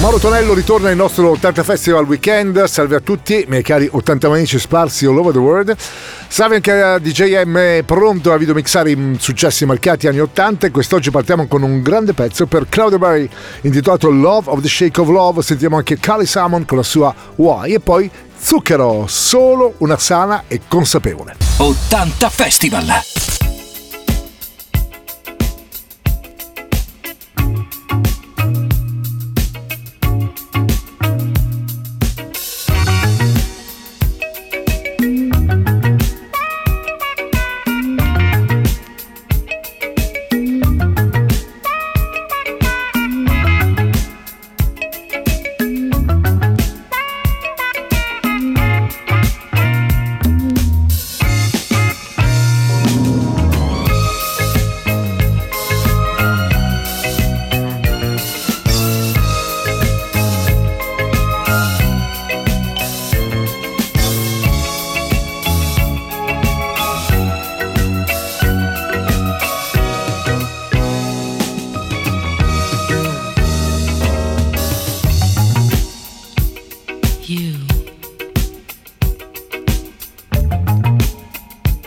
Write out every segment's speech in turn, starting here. Mauro Tonello ritorna al nostro 80 Festival Weekend. Salve a tutti, miei cari 80 manici sparsi all over the world. Salve anche a DJM, pronto a videomixare i successi marcati anni 80. E quest'oggi partiamo con un grande pezzo per Cloudberry intitolato Love of the Shake of Love. Sentiamo anche Carly Salmon con la sua Why. E poi Zucchero, solo una sana e consapevole. 80 Festival.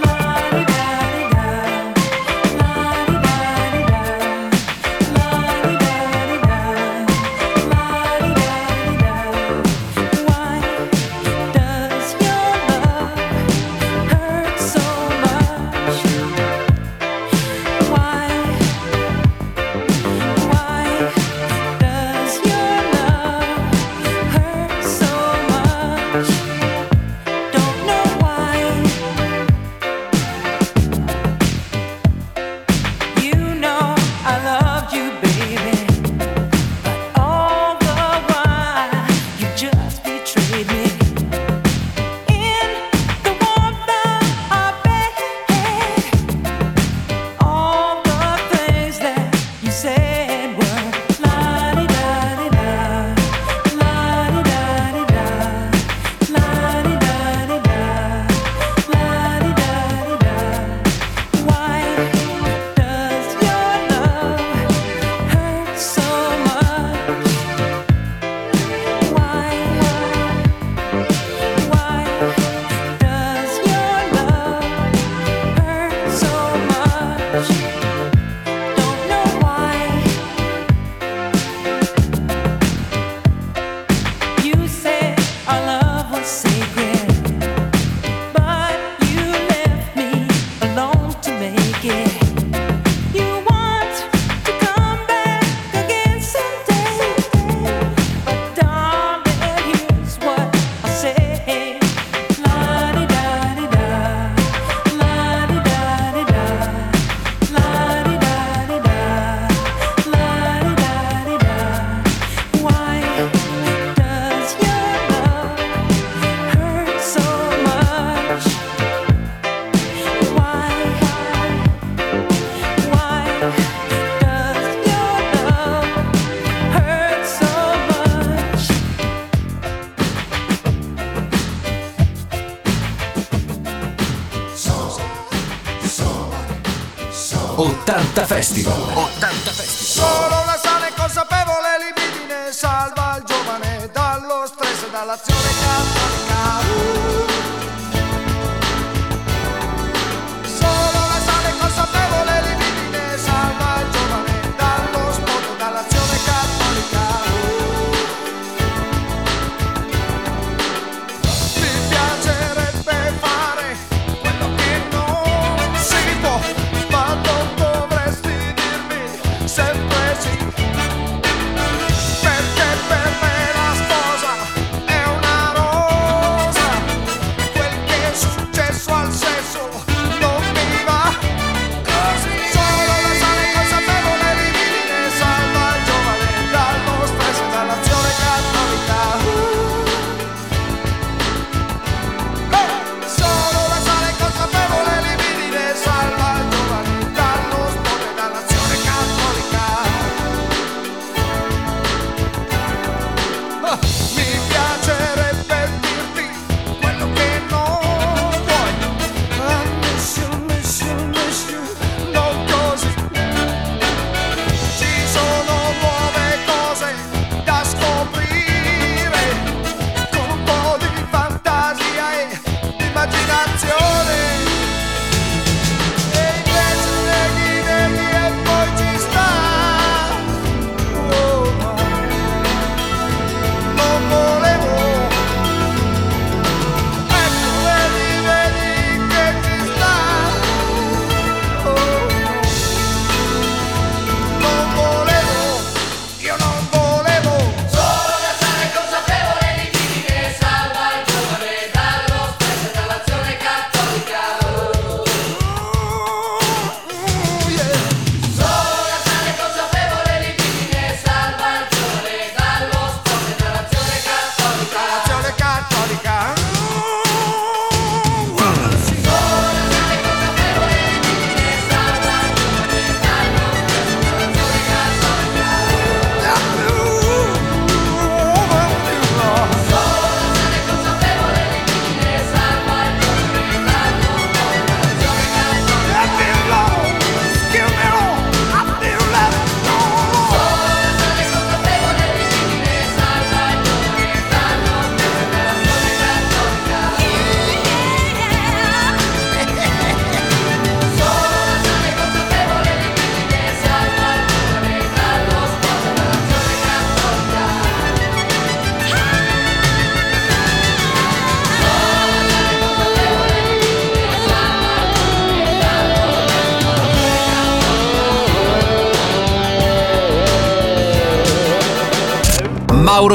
Why? Ottanta Festival. Ottanta Festival. Solo la sana e consapevole libidine salva il giovane dallo stress e dall'azione cattonica. Mauro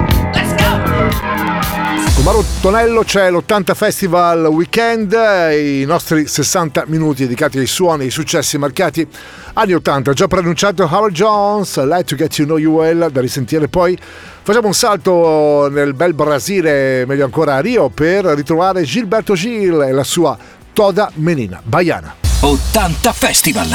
Let's go! Con Mauro Tonello c'è l'80 Festival Weekend, i nostri 60 minuti dedicati ai suoni e ai successi marcati anni 80. Già preannunciato Harold Jones, Like to Get You Know You Well, da risentire poi. Facciamo un salto nel bel Brasile, meglio ancora a Rio, per ritrovare Gilberto Gil e la sua Toda Menina Baiana. 80 Festival.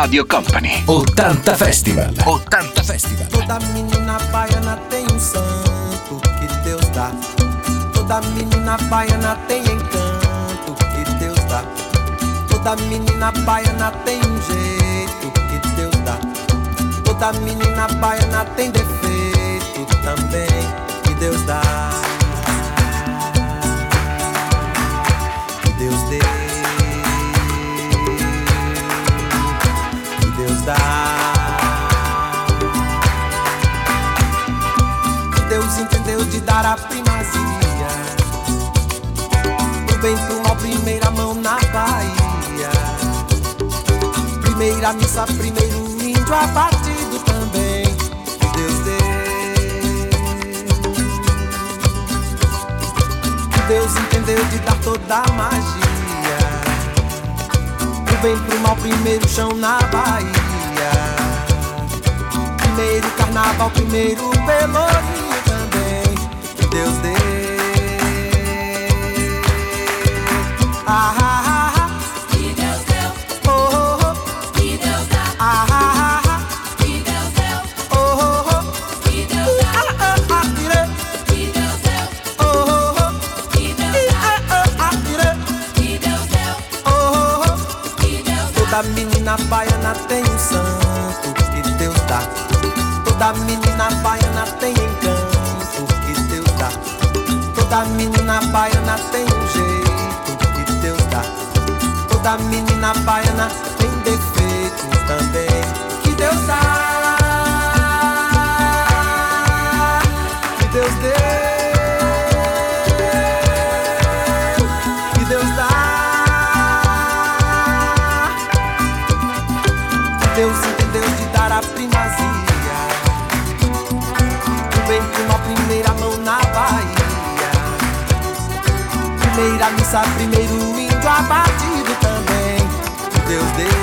Radio Company. 80 Festival. 80 Festival. Toda menina baiana tem santo que Deus dá. Toda menina baiana tem encanto que Deus dá. Toda menina baiana tem jeito que Deus dá. Toda menina baiana tem defeito também que Deus dá. Que Deus dê. Deus entendeu de dar a primazia pro bem pro mal, primeira mão na Bahia. Primeira missa, primeiro índio abatido também. Que Deus deu. Que Deus entendeu de dar toda a magia pro bem pro mal, primeiro chão na Bahia. Primeiro carnaval, primeiro pelourinho também. Que Deus deu. Ah, ah, ah, ah. Que Deus deu. Oh, oh, oh. Que Deus dá. Ah, ah, ah, ah. Que Deus deu. Oh, oh, oh. Que Deus dá. Ah, ah, ah. Que Deus deu. Oh, oh, oh. Que Deus dá. Ah, ah, ah. Que Deus deu. Oh, oh, oh. Que Deus dá. Toda menina baiana tem um santo que Deus dá. Toda menina baiana tem encanto que Deus dá. Toda menina baiana tem um jeito que Deus dá. Toda menina baiana tem defeitos também que Deus dá. Que Deus dê. Primeira missa, primeiro índio abatido também. Que Deus deu.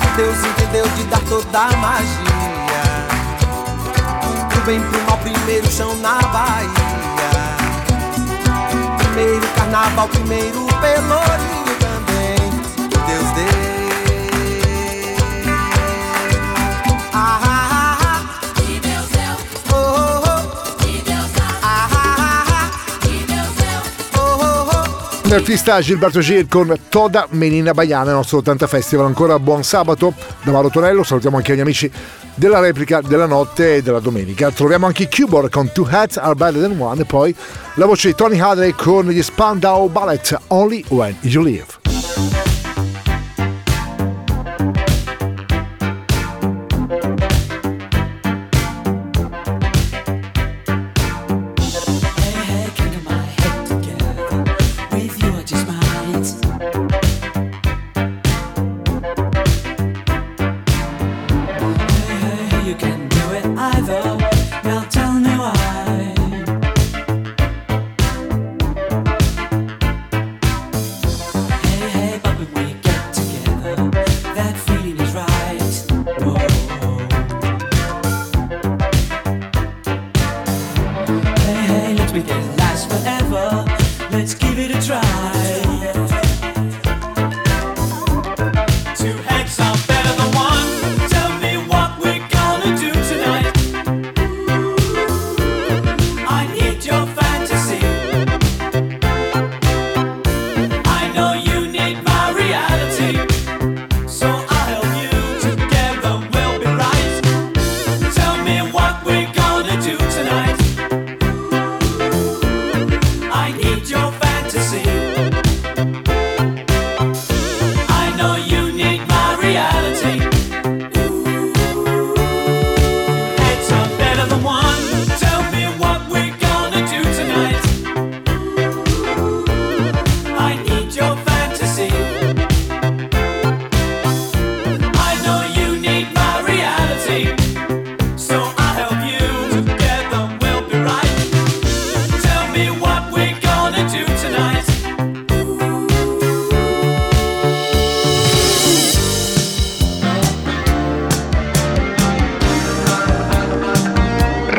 Que Deus entendeu de dar toda a magia pro bem pro mal, primeiro chão na Bahia. Primeiro carnaval, primeiro pelourinho também. Que Deus deu. Ah, ah. L'artista Gilberto Gil con Toda Menina Baiana, il nostro 80 Festival. Ancora buon sabato da Mauro Tonello. Salutiamo anche gli amici della replica della notte e della domenica. Troviamo anche Cubor con Two Hats Are Better Than One e poi la voce di Tony Hadley con gli Spandau Ballet, Only When You Live.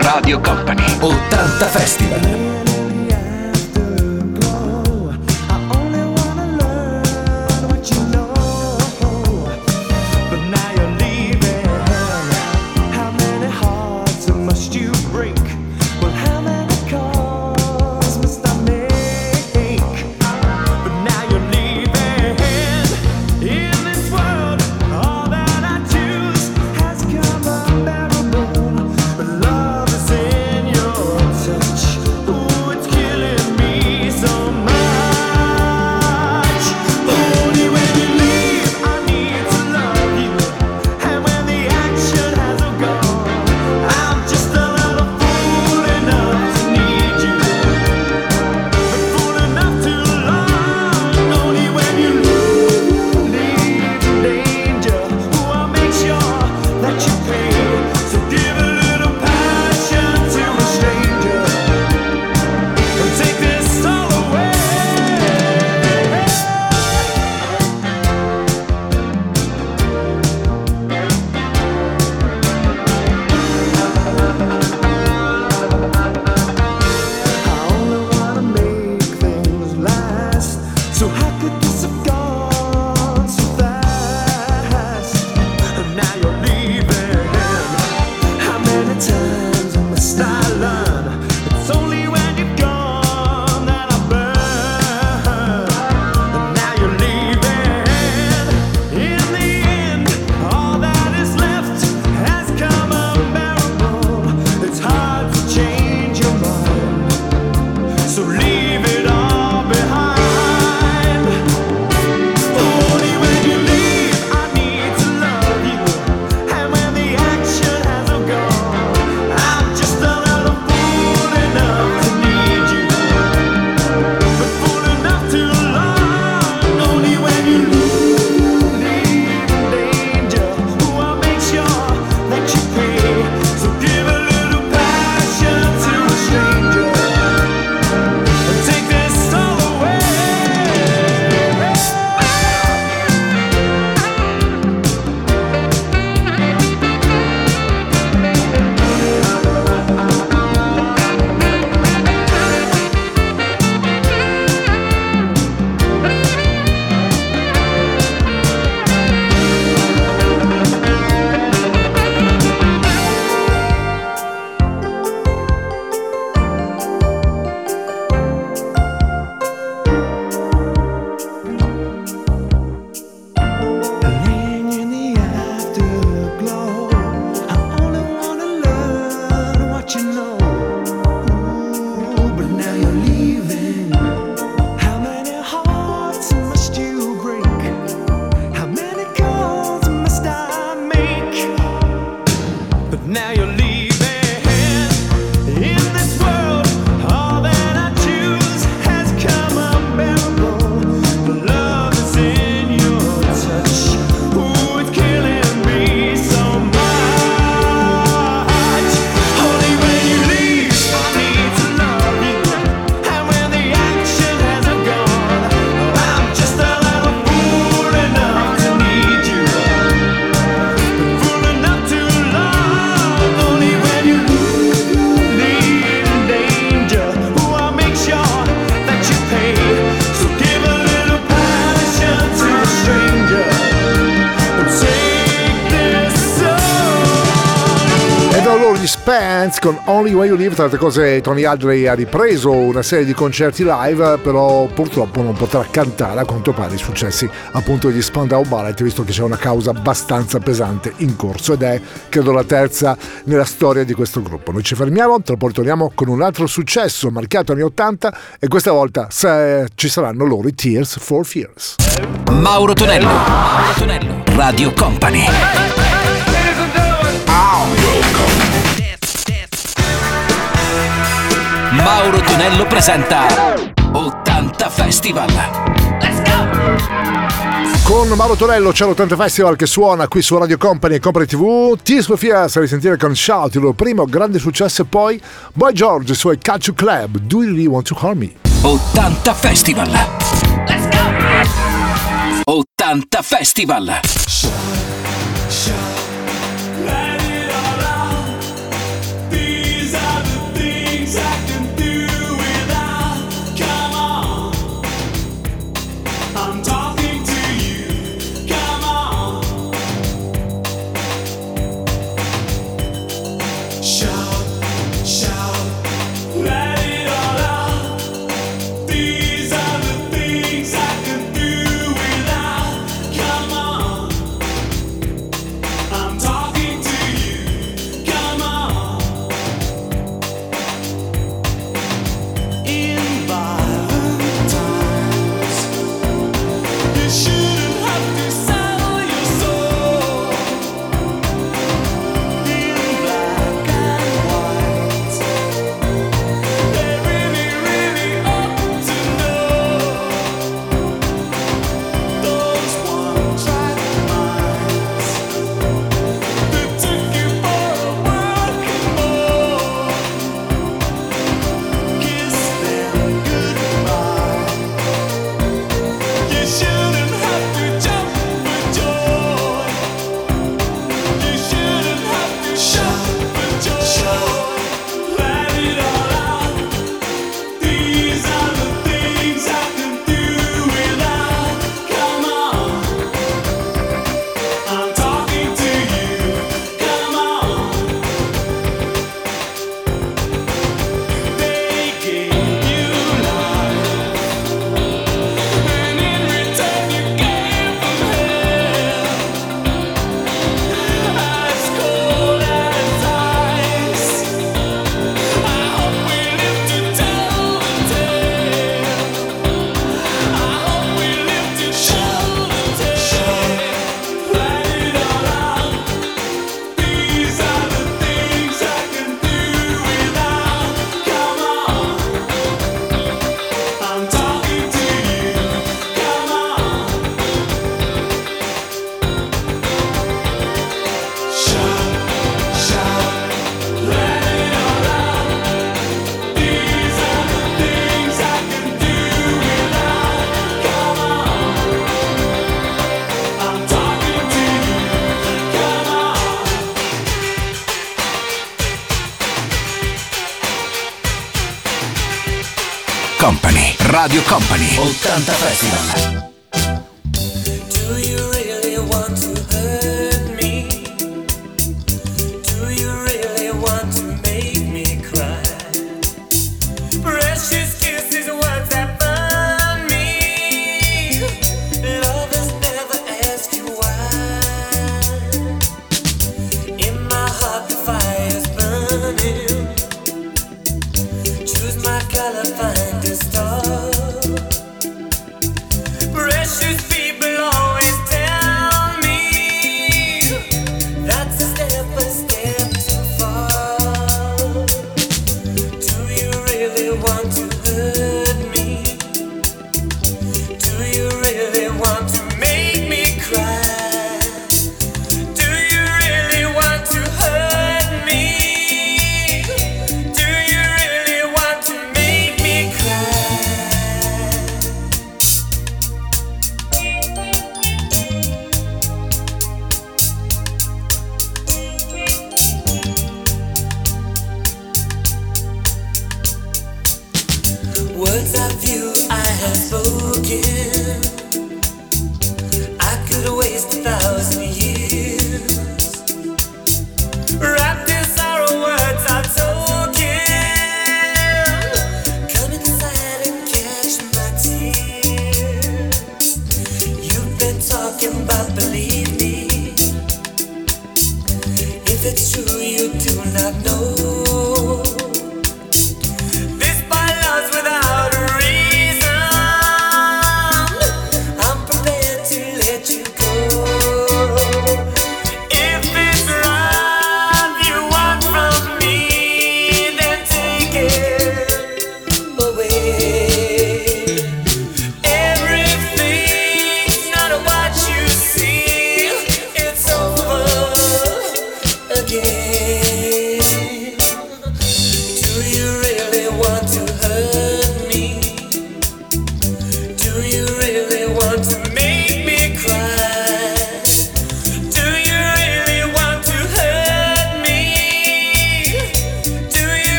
Radio Company 80 Festival. Spence con Only Way You Live. Tra le cose, Tony Hadley ha ripreso una serie di concerti live, però purtroppo non potrà cantare a quanto pare i successi appunto degli Spandau Ballet, visto che c'è una causa abbastanza pesante in corso, ed è credo la terza nella storia di questo gruppo. Noi ci fermiamo, tra poco torniamo con un altro successo marcato anni 80, e questa volta ci saranno loro, i Tears for Fears. Mauro Tonello, Mauro Tonello, Radio Company. Mauro Tonello presenta 80 Festival. Let's go! Con Mauro Tonello c'è l'80 Festival che suona qui su Radio Company e Company TV. Tears for Fears a risentire con Shout, il loro primo grande successo, e poi Boy George, i suoi Katchu Club, Do You Really Want to Harm Me? 80 Festival. Let's go! 80 Festival. Company, Radio Company, 80 Festival. Choose my color, find the star.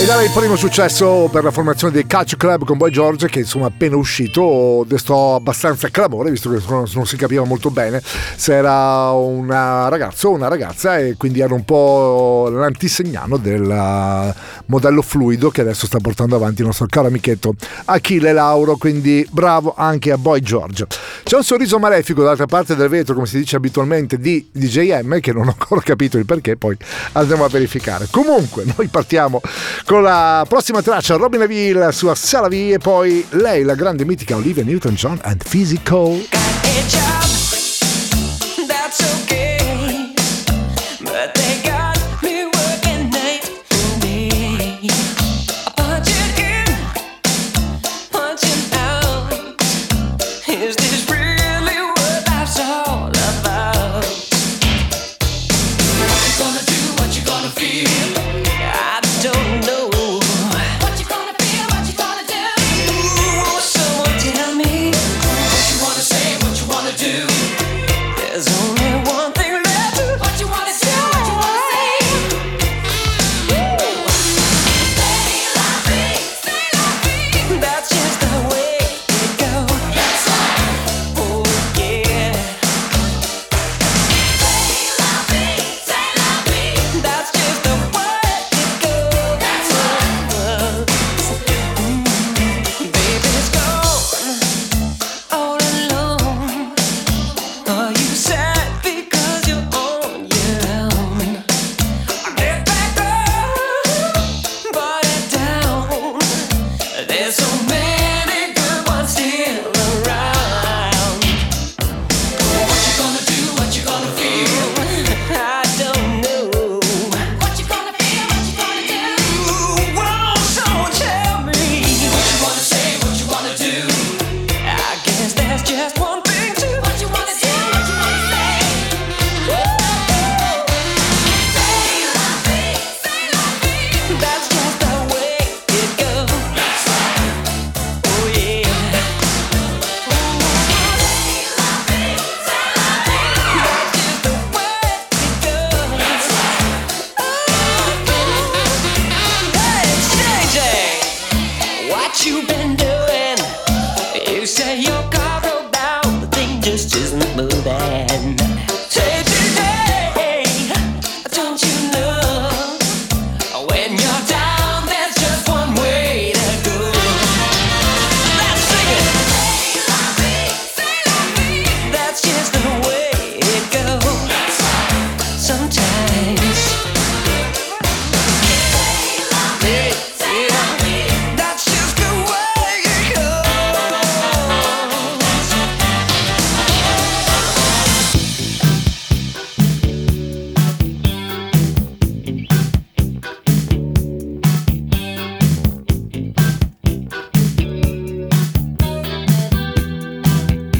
Ed era il primo successo per la formazione dei Katchu Club con Boy George, che insomma appena uscito destò abbastanza clamore, visto che non si capiva molto bene se era una ragazza o una ragazza, e quindi era un po' l'antisegnano del modello fluido che adesso sta portando avanti il nostro caro amichetto Achille Lauro, quindi bravo anche a Boy George. C'è un sorriso malefico dall'altra parte del vetro, come si dice abitualmente, di DJM, che non ho ancora capito il perché, poi andremo a verificare. Comunque noi partiamo con la prossima traccia, Robin Avil, sua Salavi, e poi lei, la grande mitica Olivia Newton-John and Physical.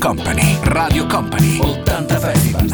Company, Radio Company, 80 Festival.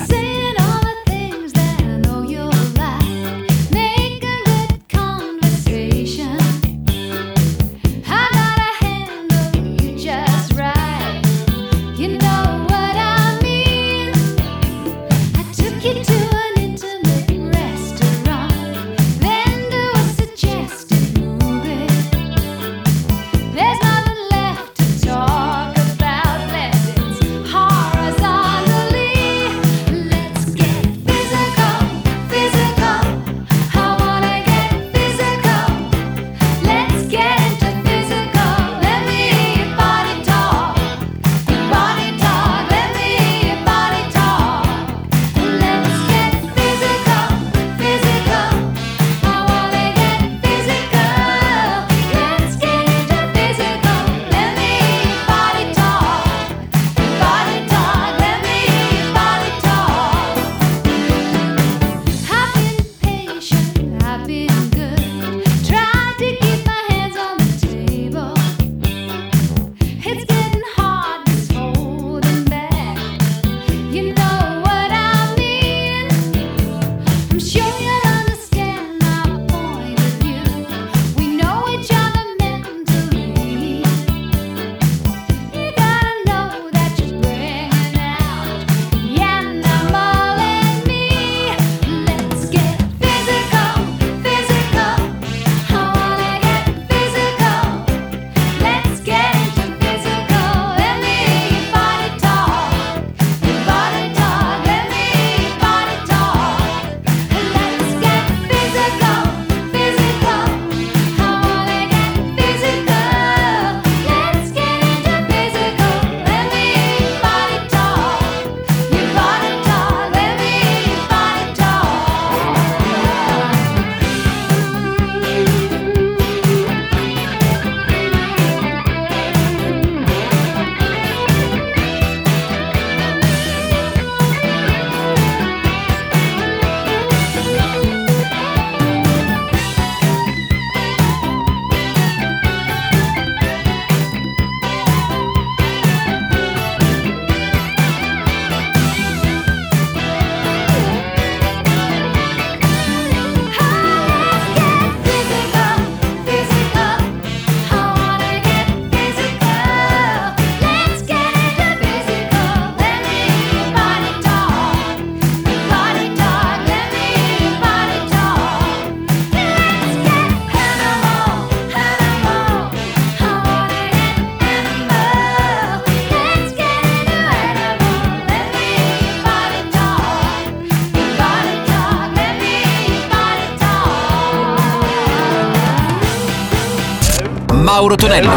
Mauro Tonello.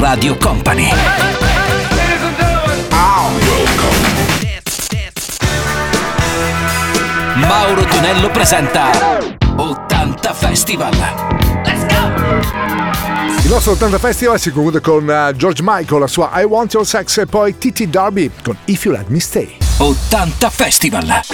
Radio Company. Mauro Tonello presenta Ottanta Festival. Let's go! Il nostro Ottanta Festival si conclude con George Michael, la sua I Want Your Sex, e poi T.T. D'Arby con If You Let Me Stay. Ottanta Festival. If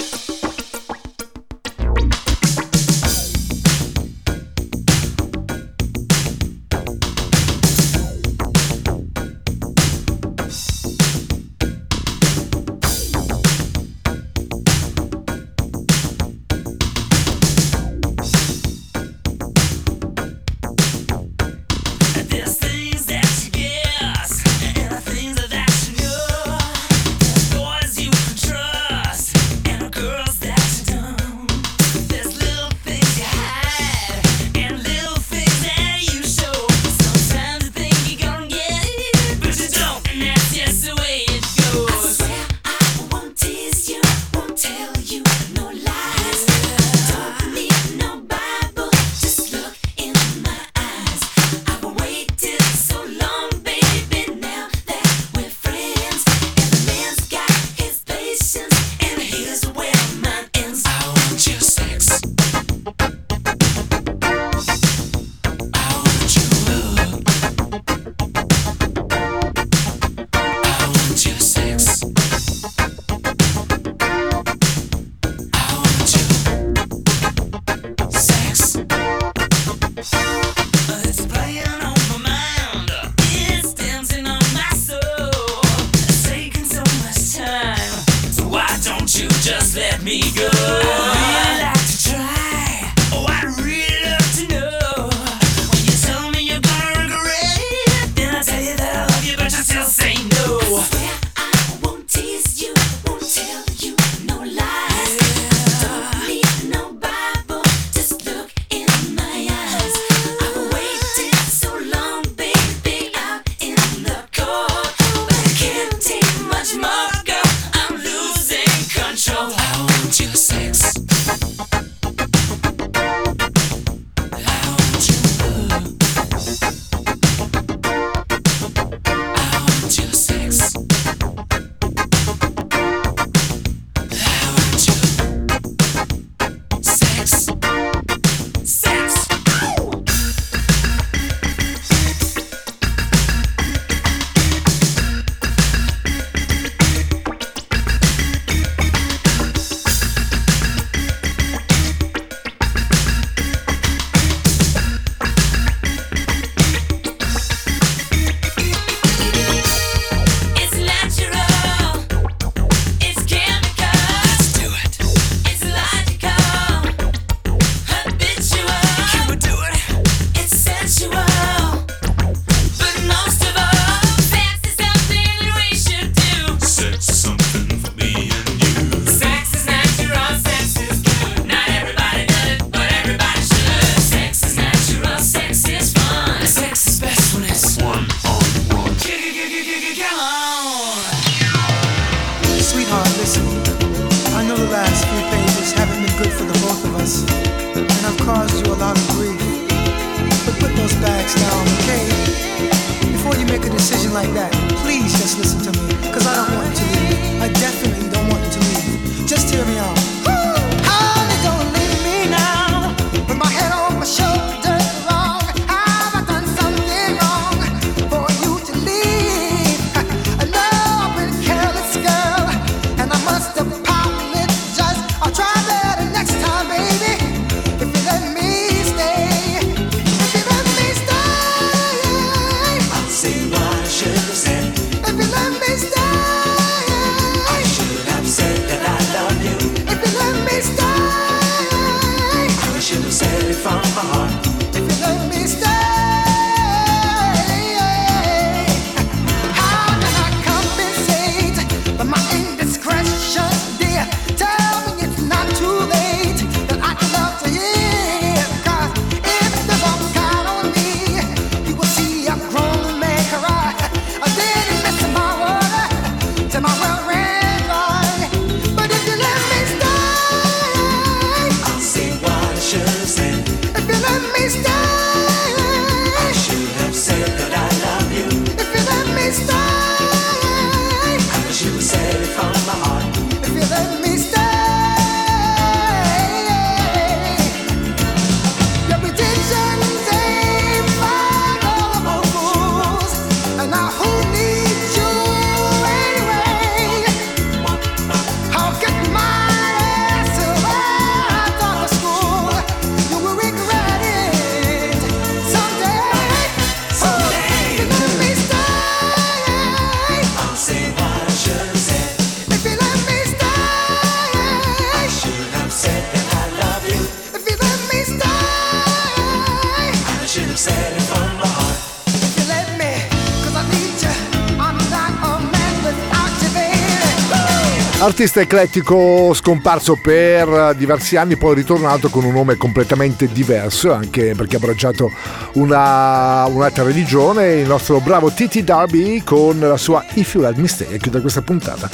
you let me stay. Artista eclettico scomparso per diversi anni, poi ritornato con un nome completamente diverso, anche perché ha abbracciato un'altra religione, il nostro bravo T.T. D'Arby con la sua If You Like Me Stay. E chiude questa puntata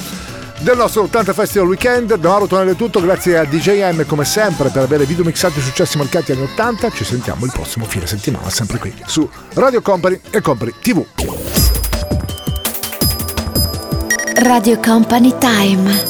del nostro 80 Festival Weekend. Da Mauro Tonello è tutto, grazie a DJM come sempre per aver video mixato i successi marcati anni 80. Ci sentiamo il prossimo fine settimana, sempre qui su Radio Company e Company TV. Radio Company Time.